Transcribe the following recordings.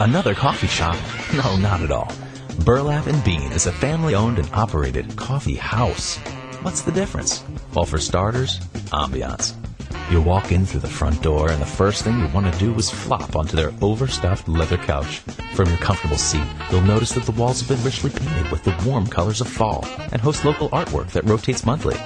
Another coffee shop? No, not at all. Burlap and Bean is a family-owned and operated coffee house. What's the difference? Well, for starters, ambiance. You walk in through the front door, and the first thing you want to do is flop onto their overstuffed leather couch. From your comfortable seat, you'll notice that the walls have been richly painted with the warm colors of fall and host local artwork that rotates monthly.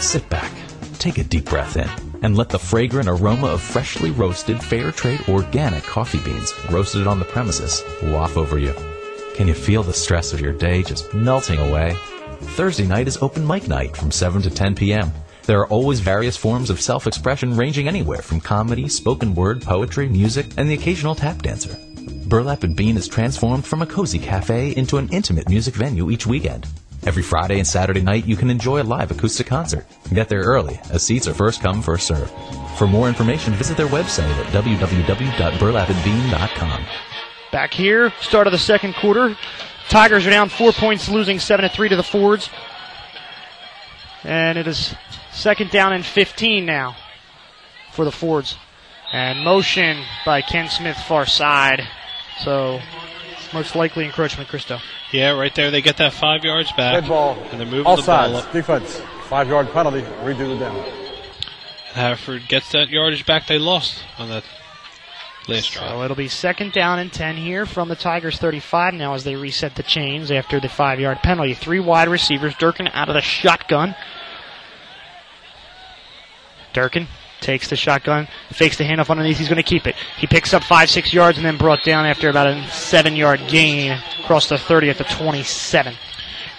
Sit back, take a deep breath in, and let the fragrant aroma of freshly roasted, fair-trade organic coffee beans roasted on the premises waft over you. Can you feel the stress of your day just melting away? Thursday night is open mic night from 7 to 10 p.m. There are always various forms of self-expression ranging anywhere from comedy, spoken word, poetry, music, and the occasional tap dancer. Burlap and Bean is transformed from a cozy cafe into an intimate music venue each weekend. Every Friday and Saturday night, you can enjoy a live acoustic concert. Get there early, as seats are first come, first served. For more information, visit their website at www.burlapandbean.com. Back here, start of the second quarter. Tigers are down 4 points, losing 7-3 to the Fords. And it is second down and 15 now for the Fords. And motion by Ken Smith, far side. So, most likely encroachment, Christo. Yeah, right there. They get that 5 yards back. Dead ball. And they're moving all the sides. Ball up. Defense. 5 yard penalty. Redo the down. Haverford gets that yardage back they lost on that last drive. So it'll be second down and 10 here from the Tigers 35 now as they reset the chains after the 5 yard penalty. Three wide receivers. Durkin out of the shotgun. Durkin takes the shotgun, fakes the handoff underneath. He's going to keep it. He picks up 5-6 yards and then brought down after about a 7 yard gain across the 30 at the 27.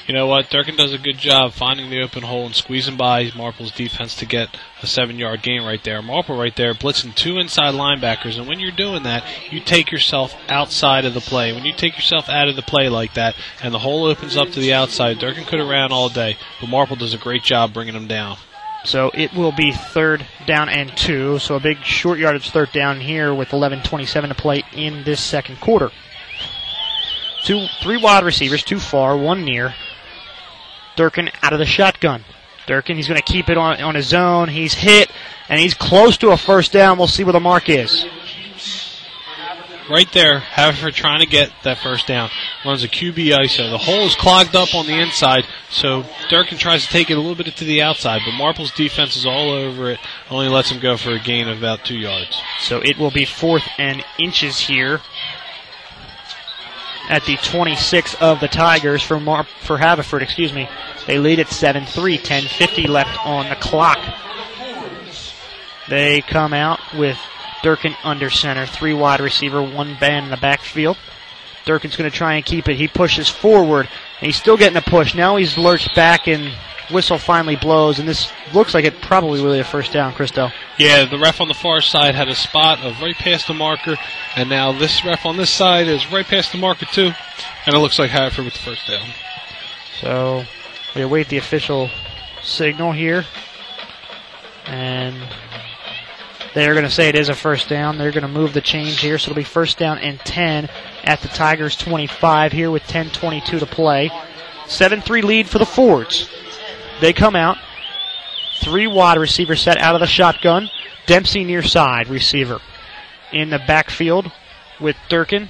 You know what? Durkin does a good job finding the open hole and squeezing by Marple's defense to get a 7 yard gain right there. Marple right there blitzing two inside linebackers, and when you're doing that, you take yourself outside of the play. When you take yourself out of the play like that and the hole opens up to the outside, Durkin could have ran all day, but Marple does a great job bringing him down. So it will be third down and 2. So a big short yardage third down here with 11:27 to play in this second quarter. Three wide receivers, two far, one near. Durkin out of the shotgun. Durkin, he's going to keep it on his own. He's hit, and he's close to a first down. We'll see where the mark is. Right there, Haverford trying to get that first down. Runs a QB ISO. The hole is clogged up on the inside, so Durkin tries to take it a little bit to the outside, but Marple's defense is all over it, only lets him go for a gain of about 2 yards. So it will be fourth and inches here at the 26 of the Tigers for Haverford. Excuse me. They lead at 7-3, 10:50 left on the clock. They come out with Durkin under center, three wide receiver, one band in the backfield. Durkin's going to try and keep it. He pushes forward, and he's still getting a push. Now he's lurched back, and whistle finally blows, and this looks like it probably really a first down, Christo. Yeah, the ref on the far side had a spot of right past the marker, and now this ref on this side is right past the marker too, and it looks like Haverford with the first down. So we await the official signal here, and they're going to say it is a first down. They're going to move the change here, so it'll be first down and 10 at the Tigers 25 here with 10:22 to play. 7-3 lead for the Fords. They come out. Three wide receiver set out of the shotgun. Dempsey near side receiver in the backfield with Durkin.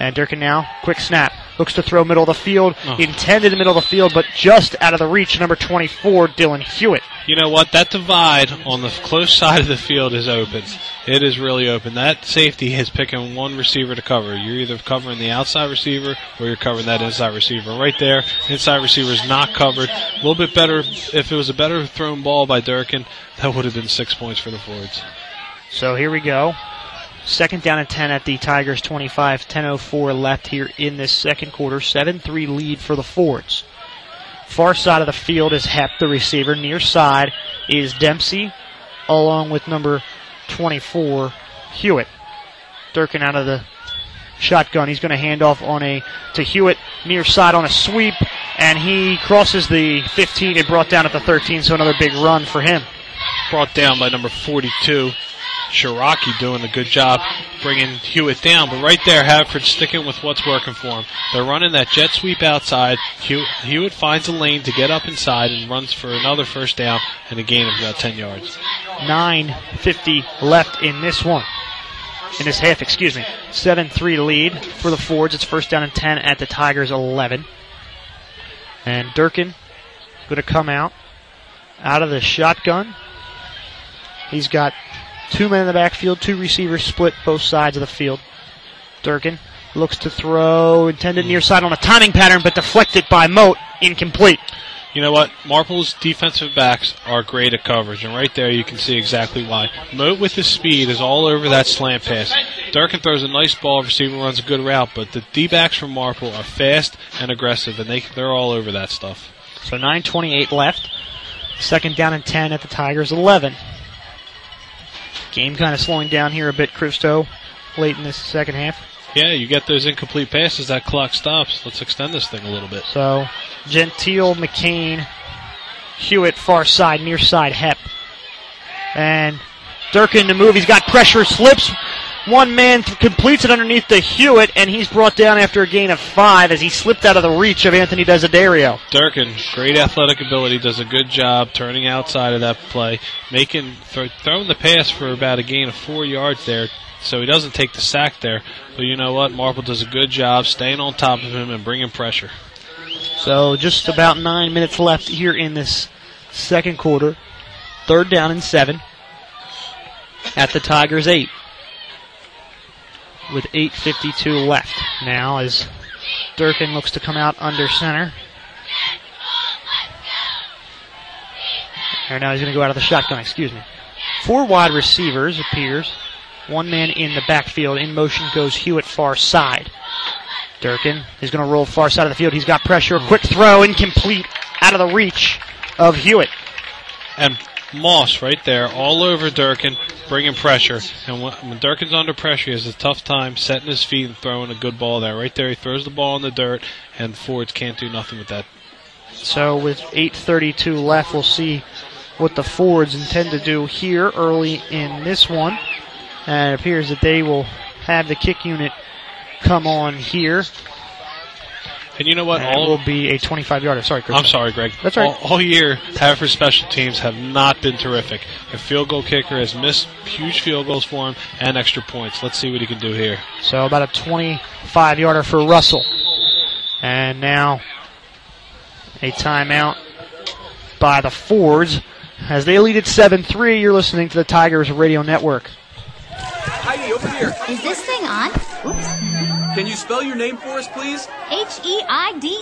And Durkin now, quick snap. Looks to throw middle of the field. Oh. Intended middle of the field, but just out of the reach of number 24, Dylan Hewitt. You know what? That divide on the close side of the field is open. It is really open. That safety is picking one receiver to cover. You're either covering the outside receiver or you're covering that inside receiver. Right there, inside receiver is not covered. A little bit better. If it was a better thrown ball by Durkin, that would have been 6 points for the Fords. So here we go. Second down and 10 at the Tigers 25, 10:04 left here in this second quarter. 7-3 lead for the Fords. Far side of the field is Hepp, the receiver. Near side is Dempsey, along with number 24, Hewitt. Durkin out of the shotgun. He's going to hand off to Hewitt. Near side on a sweep, and he crosses the 15 and brought down at the 13, so another big run for him. Brought down by number 42. Shiraki doing a good job bringing Hewitt down, but right there, Haverford sticking with what's working for him. They're running that jet sweep outside. Hewitt finds a lane to get up inside and runs for another first down and a gain of about 10 yards. 9:50 left in this one. in this half, 7-3 lead for the Fords. It's first down and 10 at the Tigers' 11. And Durkin going to come out of the shotgun. He's got 2 men in the backfield, 2 receivers split both sides of the field. Durkin looks to throw, intended near side on a timing pattern, but deflected by Moat, incomplete. You know what? Marple's defensive backs are great at coverage, and right there you can see exactly why. Moat with his speed is all over that slant pass. Durkin throws a nice ball, receiver runs a good route, but the D-backs from Marple are fast and aggressive, and they're all over that stuff. So 9:28 left. Second down and 10 at the Tigers' 11. Game kind of slowing down here a bit, Christo, late in this second half. Yeah, you get those incomplete passes, that clock stops. Let's extend this thing a little bit. So, Gentile, McCain, Hewitt, far side, near side, Hepp. And Durkin to move. He's got pressure, slips. 1 man completes it underneath to Hewitt, and he's brought down after a gain of 5 as he slipped out of the reach of Anthony Desiderio. Durkin, great athletic ability, does a good job turning outside of that play, throwing the pass for about a gain of 4 yards there. So he doesn't take the sack there. But you know what? Marple does a good job staying on top of him and bringing pressure. So just about 9 minutes left here in this second quarter. Third down and 7 at the Tigers' 8 with 8:52 left now as Durkin looks to come out under center. And now he's going to go out of the shotgun, 4 wide receivers appears. 1 man in the backfield. In motion goes Hewitt far side. Durkin is going to roll far side of the field. He's got pressure. A quick throw, incomplete, out of the reach of Hewitt. And Moss right there, all over Durkin, bringing pressure. And when Durkin's under pressure, he has a tough time setting his feet and throwing a good ball there. Right there, he throws the ball in the dirt, and Fords can't do nothing with that. So with 8:32 left, we'll see what the Fords intend to do here early in this one. And it appears that they will have the kick unit come on here. And you know what? It will be a 25-yarder. Sorry, Chris. I'm sorry, Greg. That's right. All year, Haverford special teams have not been terrific. The field goal kicker has missed huge field goals for him and extra points. Let's see what he can do here. So about a 25-yarder for Russell. And now a timeout by the Fords. As they lead at 7-3, you're listening to the Tigers Radio Network. Heidi, over here. Is this thing on? Oops. Can you spell your name for us, please? Heidi,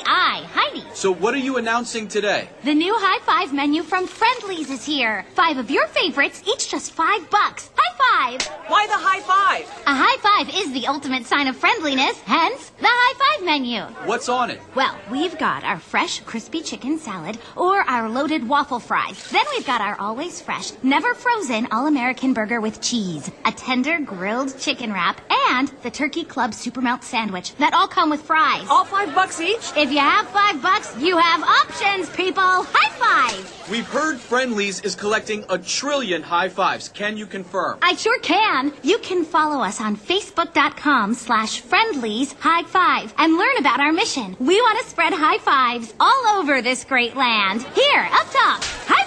Heidi. So what are you announcing today? The new High Five menu from Friendly's is here. 5 of your favorites, each just $5. High five! Why the high five? A high five is the ultimate sign of friendliness, hence the High Five menu. What's on it? Well, we've got our fresh, crispy chicken salad or our loaded waffle fries. Then we've got our always fresh, never frozen All-American burger with cheese, a tender grilled chicken wrap, and the Turkey Club Supermelt sandwich that all come with fries. All $5 each? If you have $5, you have options, people. High five! We've heard Friendly's is collecting a trillion high fives. Can you confirm? I sure can. You can follow us on Facebook.com/Friendly's High Five and learn about our mission. We want to spread high fives all over this great land. Here, up top, high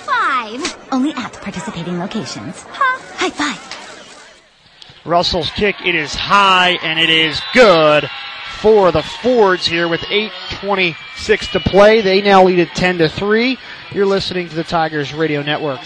five. Only at participating locations. Ha, high five. Russell's kick, it is high, and it is good for the Fords here with 8:26 to play. They now lead at 10-3. You're listening to the Tigers Radio Network.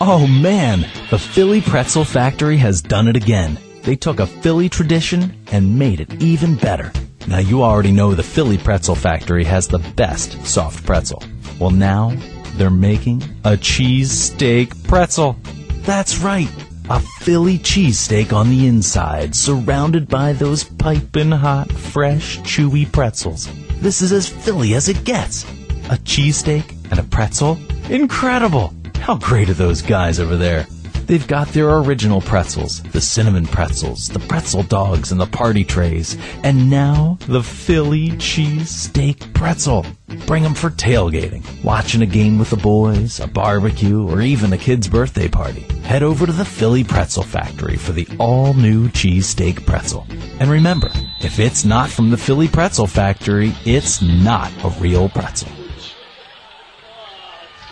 Oh man, the Philly Pretzel Factory has done it again. They took a Philly tradition and made it even better. Now you already know the Philly Pretzel Factory has the best soft pretzel. Well now, they're making a cheesesteak pretzel. That's right, a Philly cheesesteak on the inside, surrounded by those piping hot, fresh, chewy pretzels. This is as Philly as it gets. A cheesesteak and a pretzel? Incredible! How great are those guys over there? They've got their original pretzels, the cinnamon pretzels, the pretzel dogs, and the party trays. And now, the Philly cheesesteak pretzel. Bring them for tailgating, watching a game with the boys, a barbecue, or even a kid's birthday party. Head over to the Philly Pretzel Factory for the all-new cheesesteak pretzel. And remember, if it's not from the Philly Pretzel Factory, it's not a real pretzel.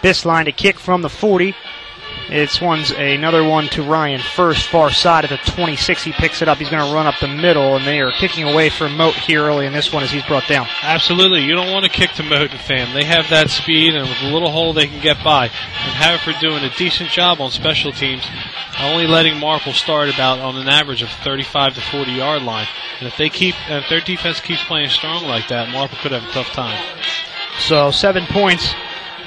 This line to kick from the 40. It's another one to Ryan first, far side at the 26. He picks it up. He's going to run up the middle, and they are kicking away from Moat here early in this one as he's brought down. Absolutely. You don't want to kick to Moat and Pham. They have that speed, and with a little hole they can get by. And Haverford doing a decent job on special teams, only letting Marple start about on an average of 35 to 40 yard line. And if their defense keeps playing strong like that, Marple could have a tough time. So 7 points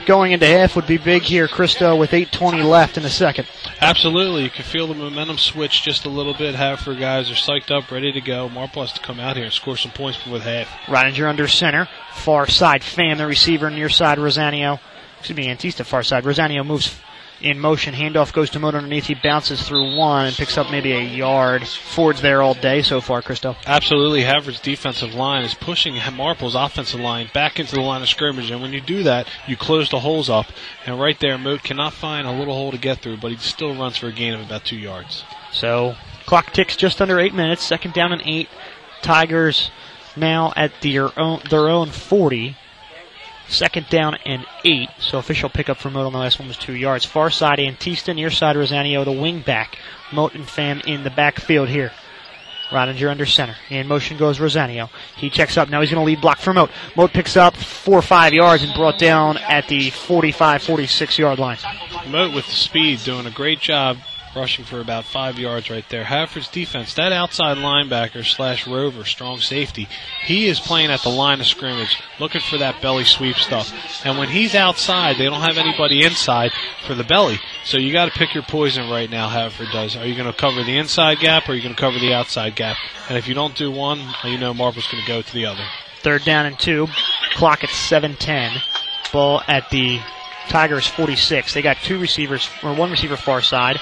going into half would be big here, Christo, with 8:20 left in the second. Absolutely. You can feel the momentum switch just a little bit. Haverford guys are psyched up, ready to go. Marple has to come out here and score some points before the half. Ridinger under center. Far side, Pham, the receiver. Near side, Rosanio. Excuse me, Antista, far side. Rosanio moves in motion. Handoff goes to Moat underneath. He bounces through one and picks up maybe a yard. Ford's there all day so far, Christo. Absolutely. Haverford's defensive line is pushing Marple's offensive line back into the line of scrimmage. And when you do that, you close the holes up. And right there, Moat cannot find a little hole to get through, but he still runs for a gain of about 2 yards. So clock ticks just under 8 minutes. Second down and 8. Tigers now at their own 40. Second down and 8, so official pickup for Moat on the last one was 2 yards. Far side, Antista. Near side, Rosanio, the wing back. Moat and Pham in the backfield here. Ridinger under center. In motion goes Rosanio. He checks up. Now he's going to lead block for Moat. Moat picks up 4 or 5 yards and brought down at the 45, 46-yard line. Moat with the speed doing a great job rushing for about 5 yards right there. Haverford's defense, that outside linebacker / rover, strong safety, he is playing at the line of scrimmage, looking for that belly sweep stuff. And when he's outside, they don't have anybody inside for the belly. So you got to pick your poison right now, Haverford does. Are you going to cover the inside gap or are you going to cover the outside gap? And if you don't do one, you know Marple's going to go to the other. Third down and 2. Clock at 7:10. Ball at the Tigers 46. They got one receiver far side.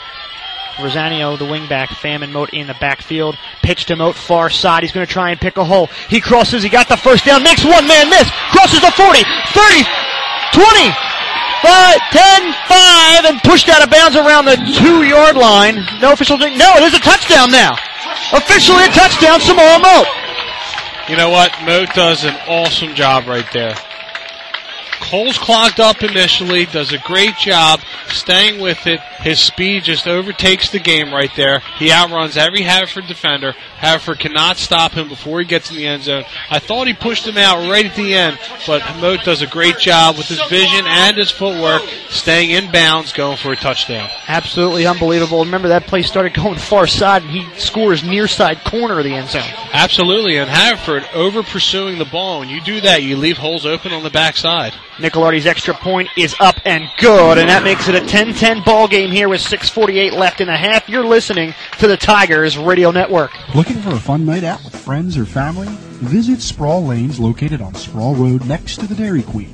Rosanio, the wingback, Pham and Moat in the backfield. Pitch to Moat, far side. He's going to try and pick a hole. He crosses. He got the first down. Makes one man miss. Crosses the 40, 30, 20, 5, 10, 5, and pushed out of bounds around the 2-yard line. No official. No, there's a touchdown now. Officially a touchdown, Samora Moat. You know what? Moat does an awesome job right there. Holes clogged up initially, does a great job staying with it. His speed just overtakes the game right there. He outruns every Haverford defender. Haverford cannot stop him before he gets in the end zone. I thought he pushed him out right at the end, but Moat does a great job with his vision and his footwork, staying in bounds, going for a touchdown. Absolutely unbelievable. Remember, that play started going far side, and he scores near side corner of the end zone. Absolutely, and Haverford over-pursuing the ball. When you do that, you leave holes open on the backside. Nicolardi's extra point is up and good, and that makes it a 10-10 ball game here with 6:48 left in the half. You're listening to the Tigers Radio Network. Looking for a fun night out with friends or family? Visit Sproul Lanes, located on Sproul Road next to the Dairy Queen.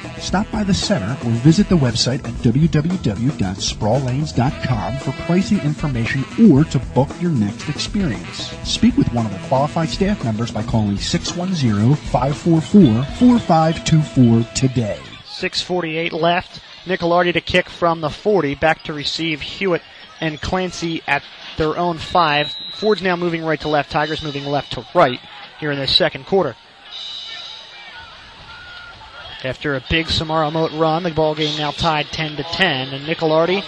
Stop by the center or visit the website at www.sprawllanes.com for pricing information or to book your next experience. Speak with one of the qualified staff members by calling 610-544-4524 today. 6:48 left. Nicolardi to kick from the 40. Back to receive Hewitt and Clancy at their own 5. Ford's now moving right to left. Tigers moving left to right here in the second quarter. After a big Samora Moat run, the ball game now tied 10-10, and Nicolardi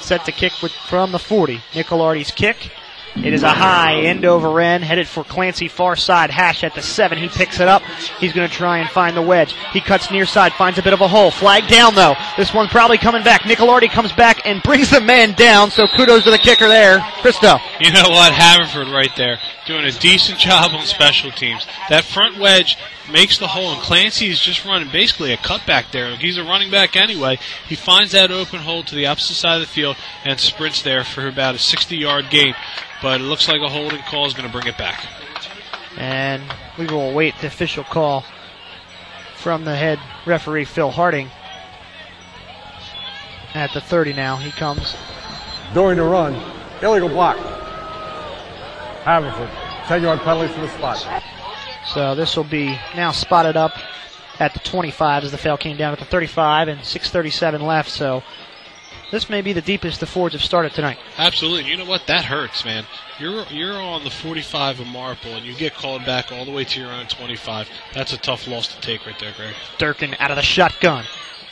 set to kick from the 40. Nicolardi's kick. It is a high end over end, headed for Clancy, far side hash at the 7. He picks it up. He's going to try and find the wedge. He cuts near side, finds a bit of a hole. Flag down, though. This one probably coming back. Nicolardi comes back and brings the man down, so kudos to the kicker there. Christo. You know what? Haverford right there doing a decent job on special teams. That front wedge makes the hole, and Clancy is just running basically a cutback there. He's a running back anyway. He finds that open hole to the opposite side of the field and sprints there for about a 60-yard gain. But it looks like a holding call is going to bring it back. And we will await the official call from the head referee, Phil Harding. At the 30 now, he comes. During the run, illegal block. Haverford. 10-yard penalty for the spot. So this will be now spotted up at the 25 as the foul came down at the 35 and 6:37 left. So this may be the deepest the Fords have started tonight. Absolutely. You know what? That hurts, man. You're on the 45 of Marple, and you get called back all the way to your own 25. That's a tough loss to take right there, Greg. Durkin out of the shotgun.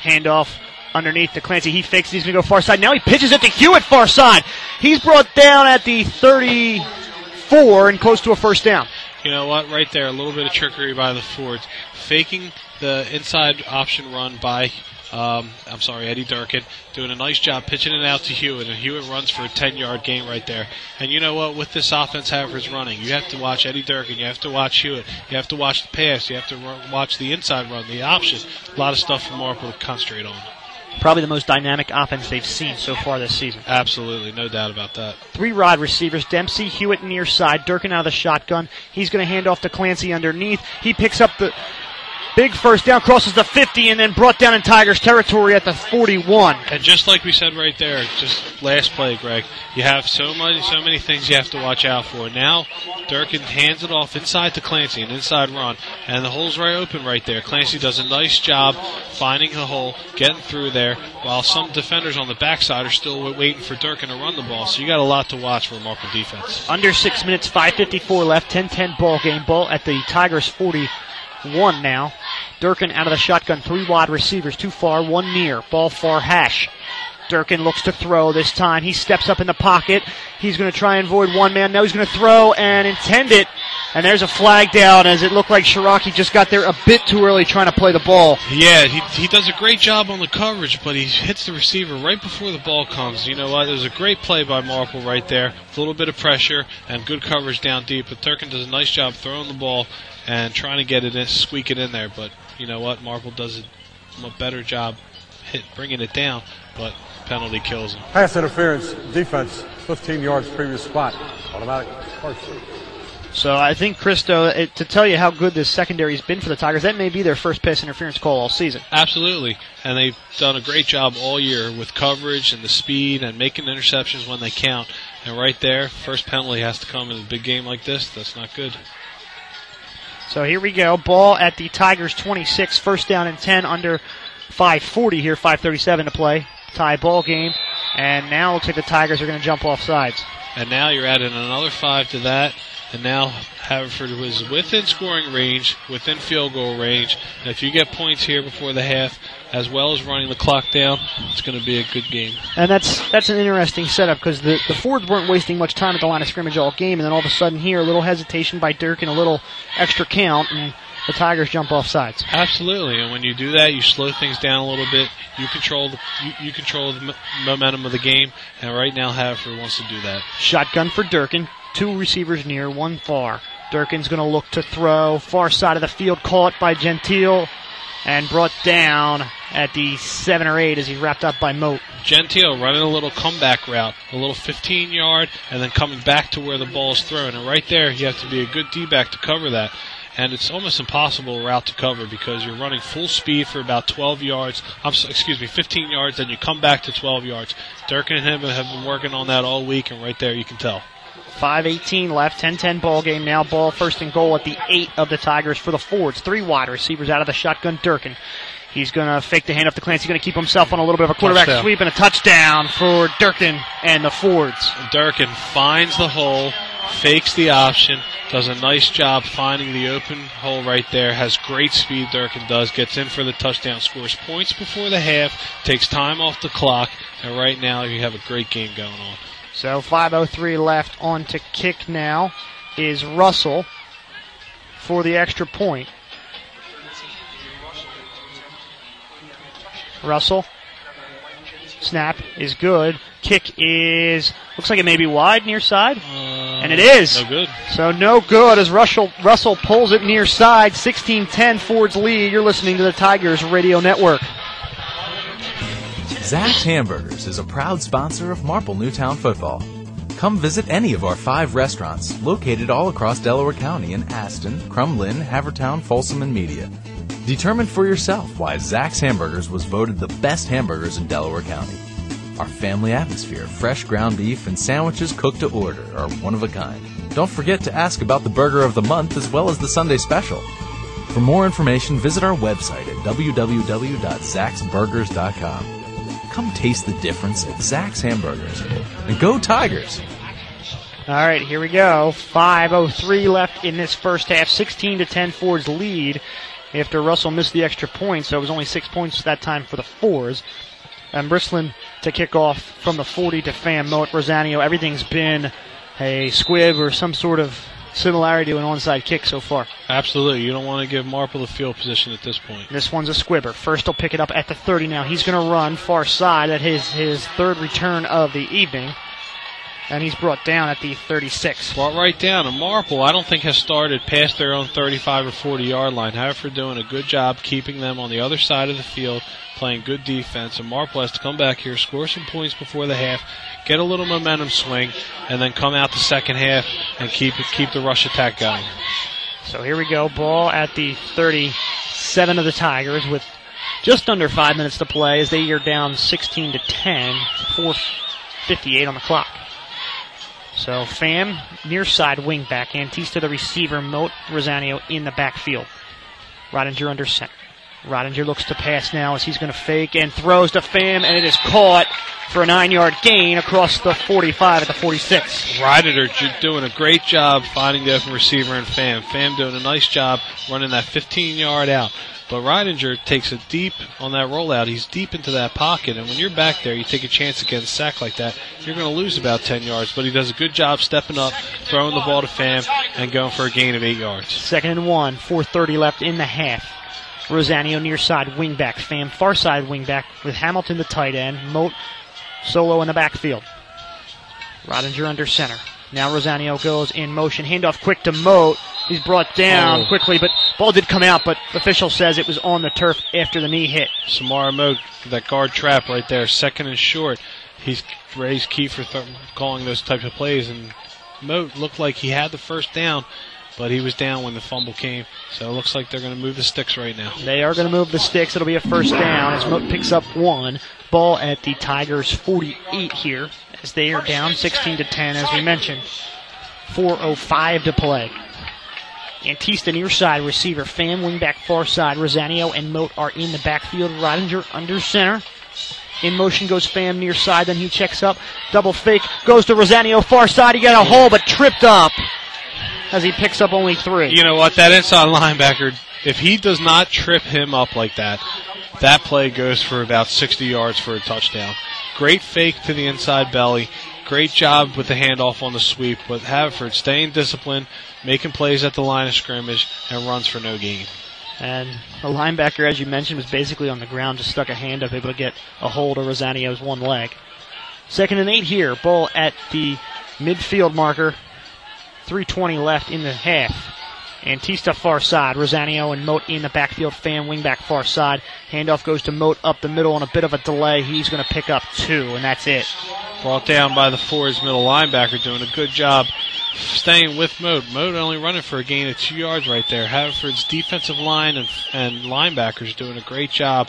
Handoff underneath to Clancy. He fakes. He's going to go far side. Now he pitches it to Hewitt far side. He's brought down at the 34 and close to a first down. You know what? Right there, a little bit of trickery by the Fords. Faking the inside option run by... Eddie Durkin, doing a nice job pitching it out to Hewitt, and Hewitt runs for a 10-yard gain right there. And you know what? With this offense Haverford's running, you have to watch Eddie Durkin, you have to watch Hewitt, you have to watch the pass, you have to watch the inside run, the option. A lot of stuff for Marple to concentrate on. Probably the most dynamic offense they've seen so far this season. Absolutely, no doubt about that. Three wide receivers, Dempsey, Hewitt near side, Durkin out of the shotgun. He's going to hand off to Clancy underneath. He picks up the... big first down, crosses the 50, and then brought down in Tigers territory at the 41. And just like we said right there, just last play, Greg, you have so many things you have to watch out for. Now Durkin hands it off inside to Clancy, an inside run, and the hole's right open right there. Clancy does a nice job finding the hole, getting through there, while some defenders on the backside are still waiting for Durkin to run the ball. So you got a lot to watch for Marple defense. Under 6 minutes, 5:54 left, 10-10 ball game. Ball at the Tigers 41 now. Durkin out of the shotgun, three wide receivers, two far, one near. Ball far hash. Durkin looks to throw this time. He steps up in the pocket. He's going to try and avoid one man. Now he's going to throw and intend it. And there's a flag down as it looked like Shiraki just got there a bit too early trying to play the ball. Yeah, he does a great job on the coverage, but he hits the receiver right before the ball comes. You know what? It was a great play by Marple right there. A little bit of pressure and good coverage down deep. But Durkin does a nice job throwing the ball and trying to get it in, squeak it in there. But you know what? Marple does a better job bringing it down, but penalty kills him. Pass interference, defense, 15 yards, previous spot. Automatic first. So I think, Christo, to tell you how good this secondary's been for the Tigers, that may be their first pass interference call all season. Absolutely, and they've done a great job all year with coverage and the speed and making interceptions when they count. And right there, first penalty has to come in a big game like this. That's not good. So here we go. Ball at the Tigers 26, first down and 10 under 5:40 here, 5:37 to play. Tie ball game, and now it looks like the Tigers are going to jump off sides. And now you're adding another 5 to that, and now Haverford was within scoring range, within field goal range. And if you get points here before the half, as well as running the clock down, it's going to be a good game. And that's an interesting setup because the Fords weren't wasting much time at the line of scrimmage all game, and then all of a sudden here, a little hesitation by Durkin, a little extra count, and the Tigers jump off sides. Absolutely, and when you do that, you slow things down a little bit. You control the momentum of the game, and right now Haverford wants to do that. Shotgun for Durkin, two receivers near, one far. Durkin's going to look to throw. Far side of the field, caught by Gentile and brought down at the 7 or 8 as he's wrapped up by Moat. Gentile running a little comeback route, a little 15-yard, and then coming back to where the ball is thrown. And right there, you have to be a good D-back to cover that. And it's almost impossible route to cover because you're running full speed for about 12 yards. 15 yards, then you come back to 12 yards. Durkin and him have been working on that all week, and right there you can tell. 5:18 left, 10-10 ball game now. Ball first and goal at the 8 of the Tigers for the Fords. Three wide receivers out of the shotgun, Durkin. He's going to fake the handoff to Clancy. He's going to keep himself on a little bit of a quarterback sweep and a touchdown for Durkin and the Fords. Durkin finds the hole, fakes the option, does a nice job finding the open hole right there, has great speed, Durkin does, gets in for the touchdown, scores points before the half, takes time off the clock, and right now you have a great game going on. So 5:03 left. On to kick now is Russell for the extra point. Russell, snap is good. Kick is, looks like it may be wide, near side. And it is. No good. So no good as Russell pulls it near side. 16-10 Fords lead. You're listening to the Tigers Radio Network. Zack's Hamburgers is a proud sponsor of Marple Newtown football. Come visit any of our 5 restaurants located all across Delaware County in Aston, Crumlin, Havertown, Folsom, and Media. Determine for yourself why Zack's Hamburgers was voted the best hamburgers in Delaware County. Our family atmosphere, fresh ground beef, and sandwiches cooked to order are one of a kind. Don't forget to ask about the Burger of the Month as well as the Sunday Special. For more information, visit our website at www.zacksburgers.com. Come taste the difference at Zack's Hamburgers. And go Tigers! All right, here we go. 5:03 left in this first half. 16-10 Fords lead after Russell missed the extra point, so it was only 6 points that time for the Fours. And Bristling to kick off from the 40 to Pham Moat. Rosanio, everything's been a squib or some sort of similarity to an onside kick so far. Absolutely. You don't want to give Marple the field position at this point. This one's a squibber. First he'll pick it up at the 30 now. He's going to run far side at his third return of the evening. And he's brought down at the 36. Brought right down. And Marple, I don't think, has started past their own 35 or 40-yard line. Haverford doing a good job keeping them on the other side of the field, playing good defense. And Marple has to come back here, score some points before the half, get a little momentum swing, and then come out the second half and keep the rush attack going. So here we go. Ball at the 37 of the Tigers with just under 5 minutes to play as they are down 16-10, 4:58 on the clock. So Pham, near side wing back. Antista the receiver, Moat, Rosanio in the backfield. Rodinger under center. Rodinger looks to pass now as he's going to fake and throws to Pham, and it is caught for a 9-yard gain across the 45 at the 46. Rodinger doing a great job finding the open receiver in Pham. Pham doing a nice job running that 15-yard out. But Reidinger takes it deep on that rollout. He's deep into that pocket. And when you're back there, you take a chance against a sack like that, you're going to lose about 10 yards. But he does a good job stepping up, throwing the ball to Pham, and going for a gain of 8 yards. 2nd and 1, 4:30 left in the half. Rosanio near side wingback. Pham far side wingback with Hamilton the tight end. Moat solo in the backfield. Reidinger under center. Now Rosanio goes in motion. Handoff quick to Moat. He's brought down quickly, but ball did come out, but the official says it was on the turf after the knee hit. Samora Moat, that guard trap right there, 2nd and short. He's raised key for calling those types of plays, and Moat looked like he had the first down, but he was down when the fumble came, so it looks like they're going to move the sticks right now. They are going to move the sticks. It'll be a first down as Moat picks up one. Ball at the Tigers 48 here as they are down 16-10, as we mentioned. 4:05 to play. Antista near side receiver, Pham wing back far side. Rosanio and Moat are in the backfield. Rodinger under center. In motion goes Pham near side, then he checks up. Double fake goes to Rosanio far side. He got a hole but tripped up as he picks up only 3. You know what? That inside linebacker, if he does not trip him up like that, that play goes for about 60 yards for a touchdown. Great fake to the inside belly. Great job with the handoff on the sweep, but Haverford staying disciplined, making plays at the line of scrimmage, and runs for no gain. And the linebacker, as you mentioned, was basically on the ground, just stuck a hand up, able to get a hold of Rosanio's one leg. 2nd and 8 here. Ball at the midfield marker. 3:20 left in the half. Antista far side. Rosanio and Moat in the backfield. Pham wing back far side. Handoff goes to Moat up the middle on a bit of a delay. He's going to pick up 2, and that's it. Brought down by the Fords middle linebacker, doing a good job staying with Moat. Moat only running for a gain of 2 yards right there. Haverford's defensive line and linebackers doing a great job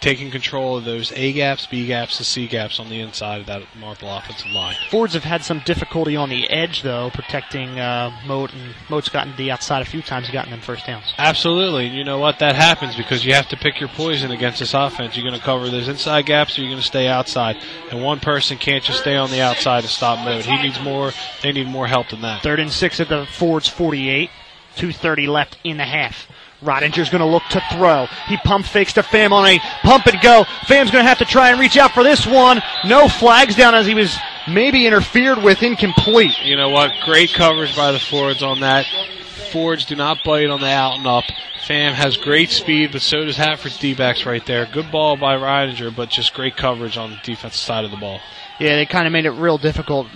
taking control of those A gaps, B gaps, and C gaps on the inside of that Marple offensive line. Fords have had some difficulty on the edge, though, protecting Moat, and Moat's gotten the outside a few times, gotten them first downs. Absolutely. You know what? That happens because you have to pick your poison against this offense. You're going to cover those inside gaps, or you're going to stay outside. And one person can't just stay on the outside to stop Moat. He needs more. They need more help than that. 3rd and 6 at the Fords 48. 2:30 left in the half. Rodinger's going to look to throw. He pump fakes to Pham on a pump and go. Pham's going to have to try and reach out for this one. No flags down as he was maybe interfered with, incomplete. You know what? Great coverage by the Fords on that. Fords do not bite on the out and up. Pham has great speed, but so does Haverford's D-backs right there. Good ball by Rodinger, but just great coverage on the defensive side of the ball. Yeah, they kind of made it real difficult.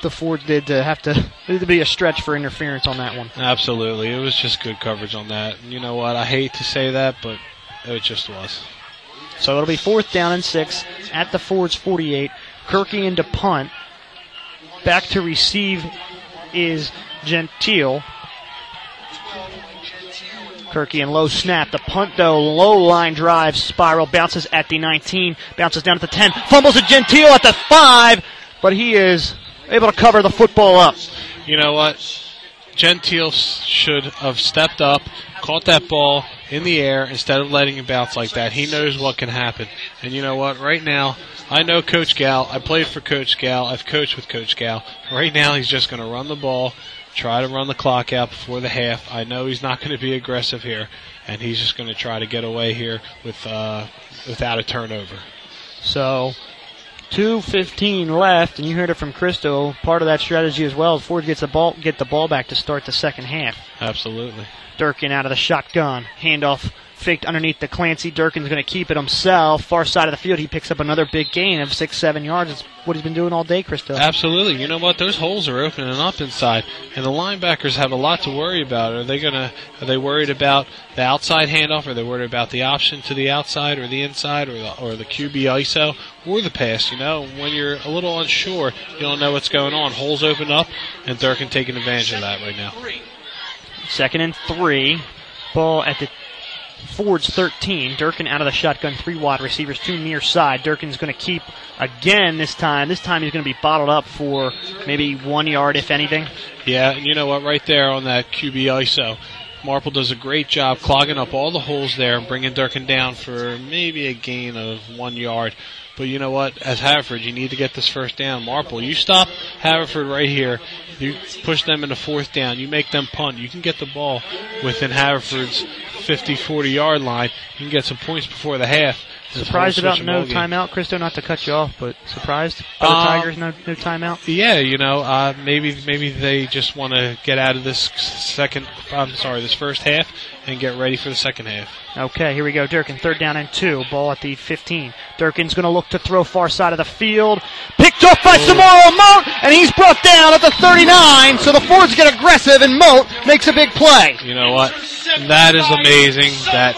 The Ford did to have to, it'd be a stretch for interference on that one. Absolutely. It was just good coverage on that. You know what? I hate to say that, but it just was. So it'll be 4th down and 6 at the Ford's 48. Kirkian to punt. Back to receive is Gentile. Kirkian low snap. The punt, though, low line drive spiral. Bounces at the 19. Bounces down at the 10. Fumbles to Gentile at the 5, but he is able to cover the football up. you know what? Gentile should have stepped up, caught that ball in the air instead of letting it bounce like that. He knows what can happen. And you know what? Right now, I know Coach Gal. I played for Coach Gal. I've coached with Coach Gal. Right now, he's just going to run the ball, try to run the clock out before the half. I know he's not going to be aggressive here, and he's just going to try to get away here with without a turnover. So 2:15 left, and you heard it from Christo. Part of that strategy as well is Ford gets the ball, get the ball back to start the second half. Absolutely. Durkin out of the shotgun. Handoff faked underneath to Clancy. Durkin's going to keep it himself. Far side of the field, he picks up another big gain of 6, 7 yards. It's what he's been doing all day, Christo. Absolutely. You know what? Those holes are opening up inside, and the linebackers have a lot to worry about. Are they worried about the outside handoff? Are they worried about the option to the outside or the inside or the QB ISO or the pass? You know, when you're a little unsure, you don't know what's going on. Holes open up, and Durkin taking advantage of that right now. 2nd and 3. Ball at the Ford's 13. Durkin out of the shotgun, 3 wide receivers, 2 near side. Durkin's going to keep again this time. This time he's going to be bottled up for maybe 1 yard, if anything. Yeah, and you know what? Right there on that QB ISO, Marple does a great job clogging up all the holes there and bringing Durkin down for maybe a gain of 1 yard. But you know what? As Haverford, you need to get this first down. Marple, you stop Haverford right here. You push them into 4th down. You make them punt. You can get the ball within Haverford's 50, 40-yard line. You can get some points before the half. Surprised about no timeout, Christo? Not to cut you off, but surprised by the Tigers, no timeout? Yeah, you know, maybe they just want to get out of this first half and get ready for the second half. Okay, here we go. Durkin, 3rd down and 2. Ball at the 15. Durkin's going to look to throw far side of the field. Picked up by Samora Moat, and he's brought down at the 39, so the Fords get aggressive, and Moat makes a big play. You know what? That is amazing that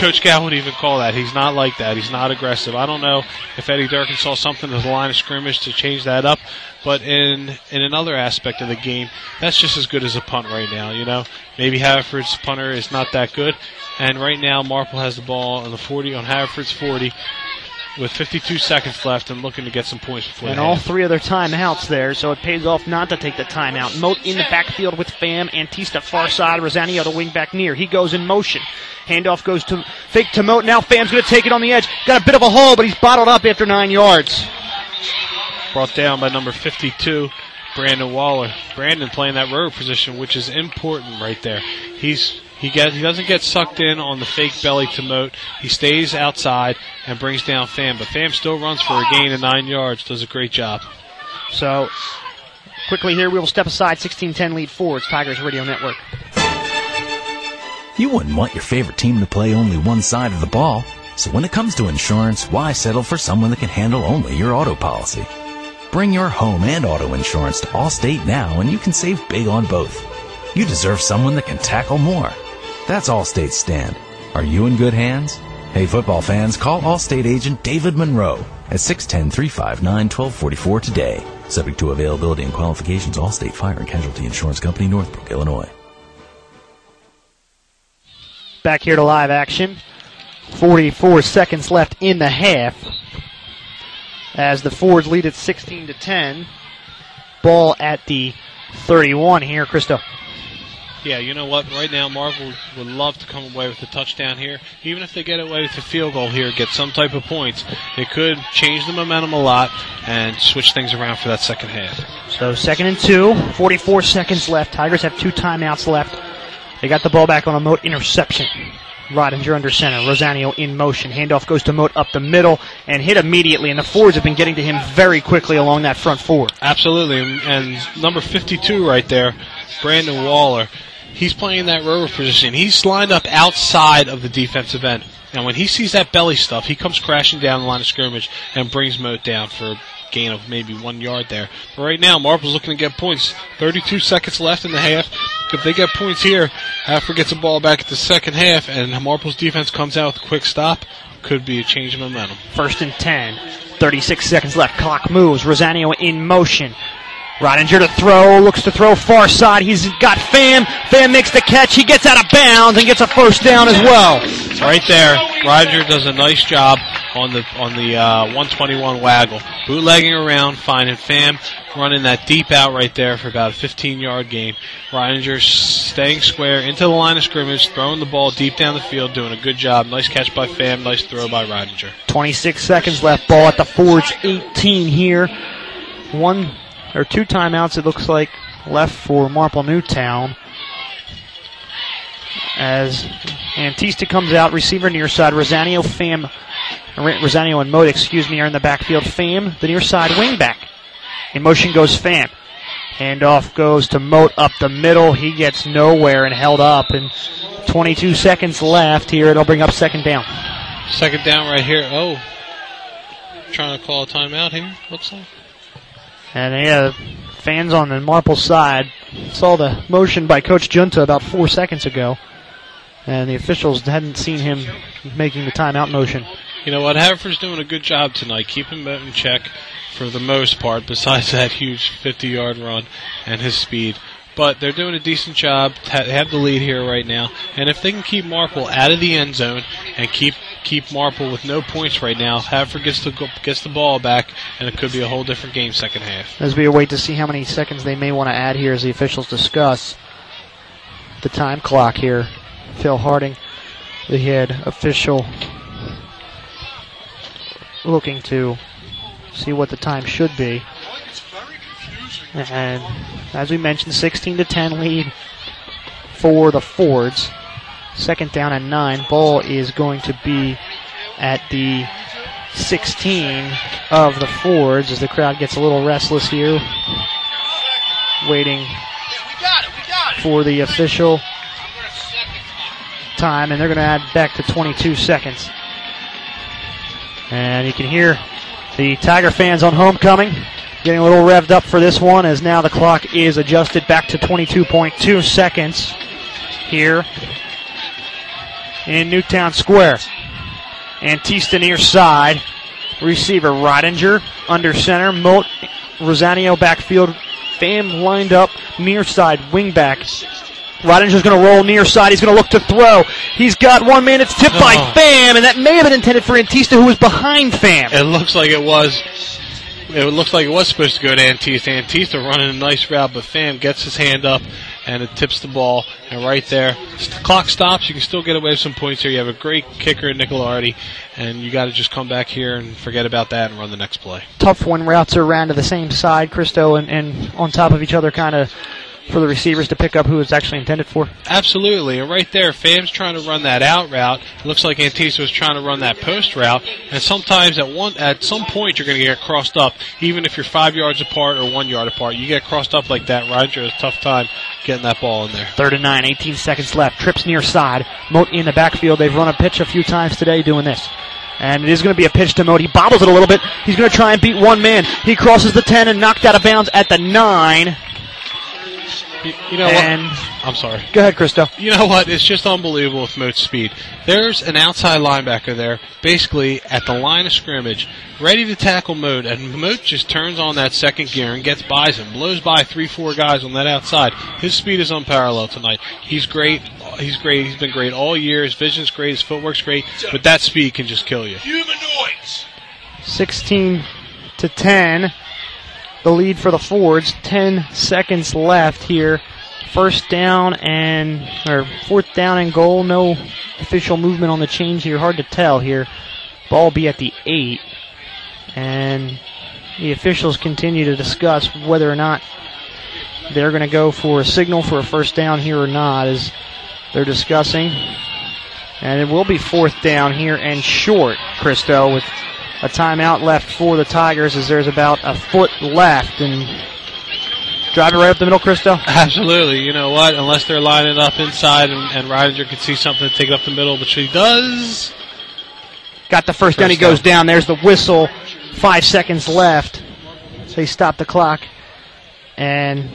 Coach Gal would even call that. He's not like that. He's not aggressive. I don't know if Eddie Durkin saw something at the line of scrimmage to change that up, but in another aspect of the game, that's just as good as a punt right now. You know, maybe Haverford's punter is not that good, and right now Marple has the ball on the 40, on Haverford's 40, with 52 seconds left and looking to get some points before the half. And all 3 of their timeouts there, so it pays off not to take the timeout. Moat in the backfield with Pham, Antista far side, Rosanio to wing back near. He goes in motion. Handoff goes to fake to Moat. Now Pham's going to take it on the edge. Got a bit of a hole, but he's bottled up after 9 yards. Brought down by number 52, Brandon Waller. Brandon playing that road position, which is important right there. He doesn't get sucked in on the fake belly to Moat. He stays outside and brings down Pham. But Pham still runs for a gain of 9 yards. Does a great job. So, quickly here, we will step aside. 16-10 lead forwards, Tigers Radio Network. You wouldn't want your favorite team to play only one side of the ball. So when it comes to insurance, why settle for someone that can handle only your auto policy? Bring your home and auto insurance to Allstate now, and you can save big on both. You deserve someone that can tackle more. That's Allstate's stand. Are you in good hands? Hey, football fans, call Allstate agent David Monroe at 610-359-1244 today. Subject to availability and qualifications, Allstate Fire and Casualty Insurance Company, Northbrook, Illinois. Back here to live action. 44 seconds left in the half as the Fords lead at 16-10. Ball at the 31 here, Christo. Yeah, you know what? Right now, Marple would love to come away with a touchdown here. Even if they get away with a field goal here, get some type of points, it could change the momentum a lot and switch things around for that second half. So 2nd and 2, 44 seconds left. Tigers have 2 timeouts left. They got the ball back on a Moat interception. Rodinger under center. Rosanio in motion. Handoff goes to Moat up the middle and hit immediately. And the Fords have been getting to him very quickly along that front four. Absolutely. And number 52 right there, Brandon Waller, he's playing that rover position. He's lined up outside of the defensive end. And when he sees that belly stuff, he comes crashing down the line of scrimmage and brings Moat down for a gain of maybe 1 yard there. But right now, Marple's looking to get points. 32 seconds left in the half. If they get points here, Haverford gets the ball back at the second half, and Marple's defense comes out with a quick stop. Could be a change of momentum. 1st and 10. 36 seconds left. Clock moves. Rosanio in motion. Roninger to throw, looks to throw far side. He's got Pham. Pham makes the catch. He gets out of bounds and gets a first down as well. Right there, Roger does a nice job on the 121 waggle. Bootlegging around, finding Pham, running that deep out right there for about a 15-yard gain. Roninger staying square into the line of scrimmage, throwing the ball deep down the field, doing a good job. Nice catch by Pham, nice throw by Roninger. 26 seconds left, ball at the Ford's 18 here. One or two timeouts, it looks like, left for Marple Newtown. As Antista comes out, receiver near side, Rosanio and Moat, are in the backfield. Pham, the near side wing back. In motion goes Pham. Handoff goes to Moat up the middle. He gets nowhere and held up. And 22 seconds left here. It'll bring up second down. Second down right here. Oh, trying to call a timeout here, looks like. And yeah, fans on the Marple side saw the motion by Coach Junta about 4 seconds ago. And the officials hadn't seen him making the timeout motion. You know what, Haverford's doing a good job tonight, keeping Moat in check for the most part, besides that huge 50-yard run and his speed. But they're doing a decent job. They have the lead here right now. And if they can keep Marple out of the end zone and keep Marple with no points right now, Haverford gets the ball back, and it could be a whole different game second half. As we await to see how many seconds they may want to add here as the officials discuss the time clock here. Phil Harding, the head official, looking to see what the time should be. And as we mentioned, 16-10 lead for the Fords. Second down and 9. Ball is going to be at the 16 of the Fords as the crowd gets a little restless here, waiting for the official time, and they're going to add back to 22 seconds. And you can hear the Tiger fans on homecoming getting a little revved up for this one, as now the clock is adjusted back to 22.2 seconds here in Newtown Square. Antista near side, receiver Roninger under center, Moat, Rosanio backfield, Pham lined up, near side wingback. Rodinger's going to roll near side. He's going to look to throw. He's got 1 man. It's tipped by Pham, and that may have been intended for Antista, who was behind Pham. It looks like it was. It looks like it was supposed to go to Antista. Antista running a nice route, but Pham gets his hand up, and it tips the ball. And right there, the clock stops. You can still get away with some points here. You have a great kicker in Nicolardi, and you got to just come back here and forget about that and run the next play. Tough when routes are around to the same side, Christo, and on top of each other, kind of, for the receivers to pick up who it's actually intended for. Absolutely. And right there, Pham's trying to run that out route. It looks like Antista was trying to run that post route. And sometimes at some point you're going to get crossed up. Even if you're 5 yards apart or 1 yard apart, you get crossed up like that. Roger has a tough time getting that ball in there. 3rd and 9, 18 seconds left. Trips near side. Moat in the backfield. They've run a pitch a few times today doing this. And it is going to be a pitch to Moat. He bobbles it a little bit. He's going to try and beat 1 man. He crosses the 10 and knocked out of bounds at the 9. You know and what? I'm sorry. Go ahead, Christo. You know what? It's just unbelievable with Moat's speed. There's an outside linebacker there, basically at the line of scrimmage, ready to tackle Moat, and Moat just turns on that second gear and gets by him, blows by 3-4 guys on that outside. His speed is unparalleled tonight. He's great. He's great. He's been great all year. His vision's great. His footwork's great. But that speed can just kill you. Humanoids. 16-10. The lead for the Fords, 10 seconds left here. Fourth down and goal. No official movement on the change here. Hard to tell here. Ball be at the 8. And the officials continue to discuss whether or not they're going to go for a signal for a first down here or not, as they're discussing. And it will be fourth down here and short, Christo, with a timeout left for the Tigers as there's about a foot left. And drive it right up the middle, Christo? Absolutely. You know what? Unless they're lining up inside and Roninger can see something to take it up the middle, but she does. Got the first down. He goes down. There's the whistle. 5 seconds left. So he stopped the clock. And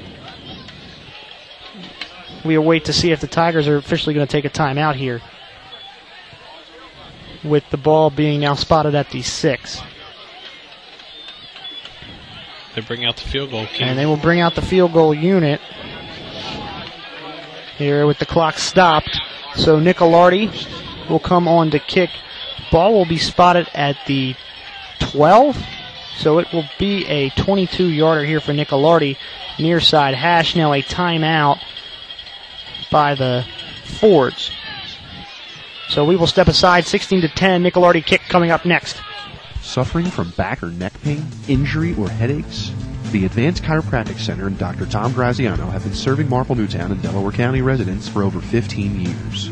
we await to see if the Tigers are officially going to take a timeout here, with the ball being now spotted at the 6. They bring out the field goal key. And they will bring out the field goal unit here with the clock stopped. So Nicolardi will come on to kick. Ball will be spotted at the 12. So it will be a 22-yarder here for Nicolardi. Near side hash. Now a timeout by the Fords. So we will step aside. 16-10. Nicolardi kick coming up next. Suffering from back or neck pain, injury, or headaches? The Advanced Chiropractic Center and Dr. Tom Graziano have been serving Marple Newtown and Delaware County residents for over 15 years.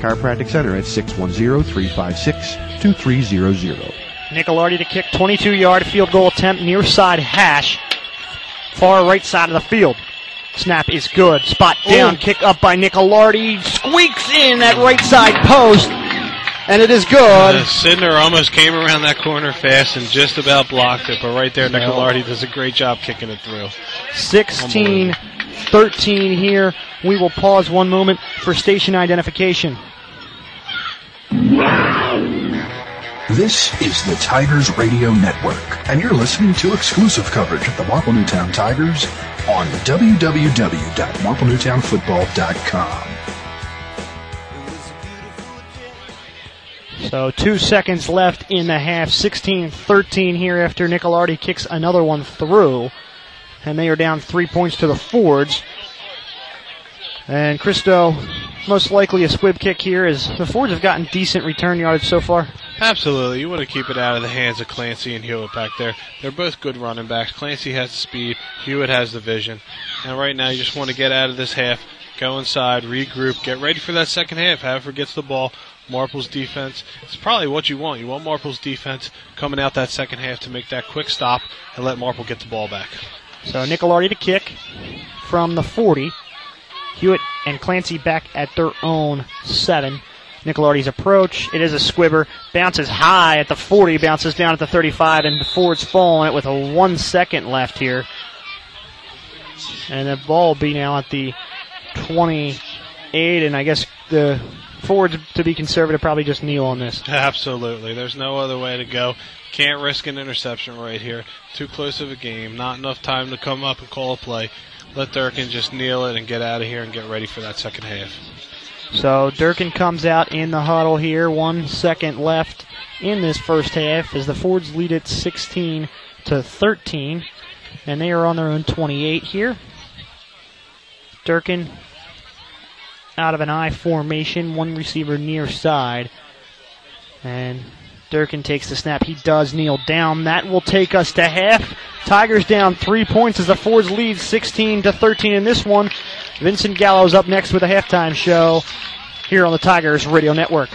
Chiropractic Center at 610-356-2300. Nicolardi to kick, 22-yard field goal attempt, near side hash, far right side of the field. Snap is good, spot down, kick up by Nicolardi, squeaks in that right side post, and it is good. Sidner almost came around that corner fast and just about blocked it, but right there Nicolardi does a great job kicking it through. 16-13 here. We will pause one moment for station identification. This is the Tigers Radio Network, and you're listening to exclusive coverage of the Marple Newtown Tigers on www.marplenewtownfootball.com. So 2 seconds left in the half, 16-13 here after Nicolardi kicks another one through, and they are down 3 points to the Fords. And Christo, most likely a squib kick here, as the Fords have gotten decent return yardage so far. Absolutely. You want to keep it out of the hands of Clancy and Hewitt back there. They're both good running backs. Clancy has the speed. Hewitt has the vision. And right now you just want to get out of this half, go inside, regroup, get ready for that second half. Haverford gets the ball. Marple's defense. It's probably what you want. You want Marple's defense coming out that second half to make that quick stop and let Marple get the ball back. So Nicolardi to kick from the 40. Hewitt and Clancy back at their own 7. Nicolardi's approach, it is a squibber, bounces high at the 40, bounces down at the 35, and Ford's falling it with a 1 second left here. And the ball will be now at the 28, and I guess the Fords, to be conservative, probably just kneel on this. Absolutely. There's no other way to go. Can't risk an interception right here. Too close of a game. Not enough time to come up and call a play. Let Durkin just kneel it and get out of here and get ready for that second half. So Durkin comes out in the huddle here. 1 second left in this first half as the Fords lead it 16-13. And they are on their own 28 here. Durkin out of an I formation. One receiver near side. And Durkin takes the snap. He does kneel down. That will take us to half. Tigers down 3 points as the Fords lead 16-13 in this one. Vincent Gallo's up next with a halftime show here on the Tigers Radio Network.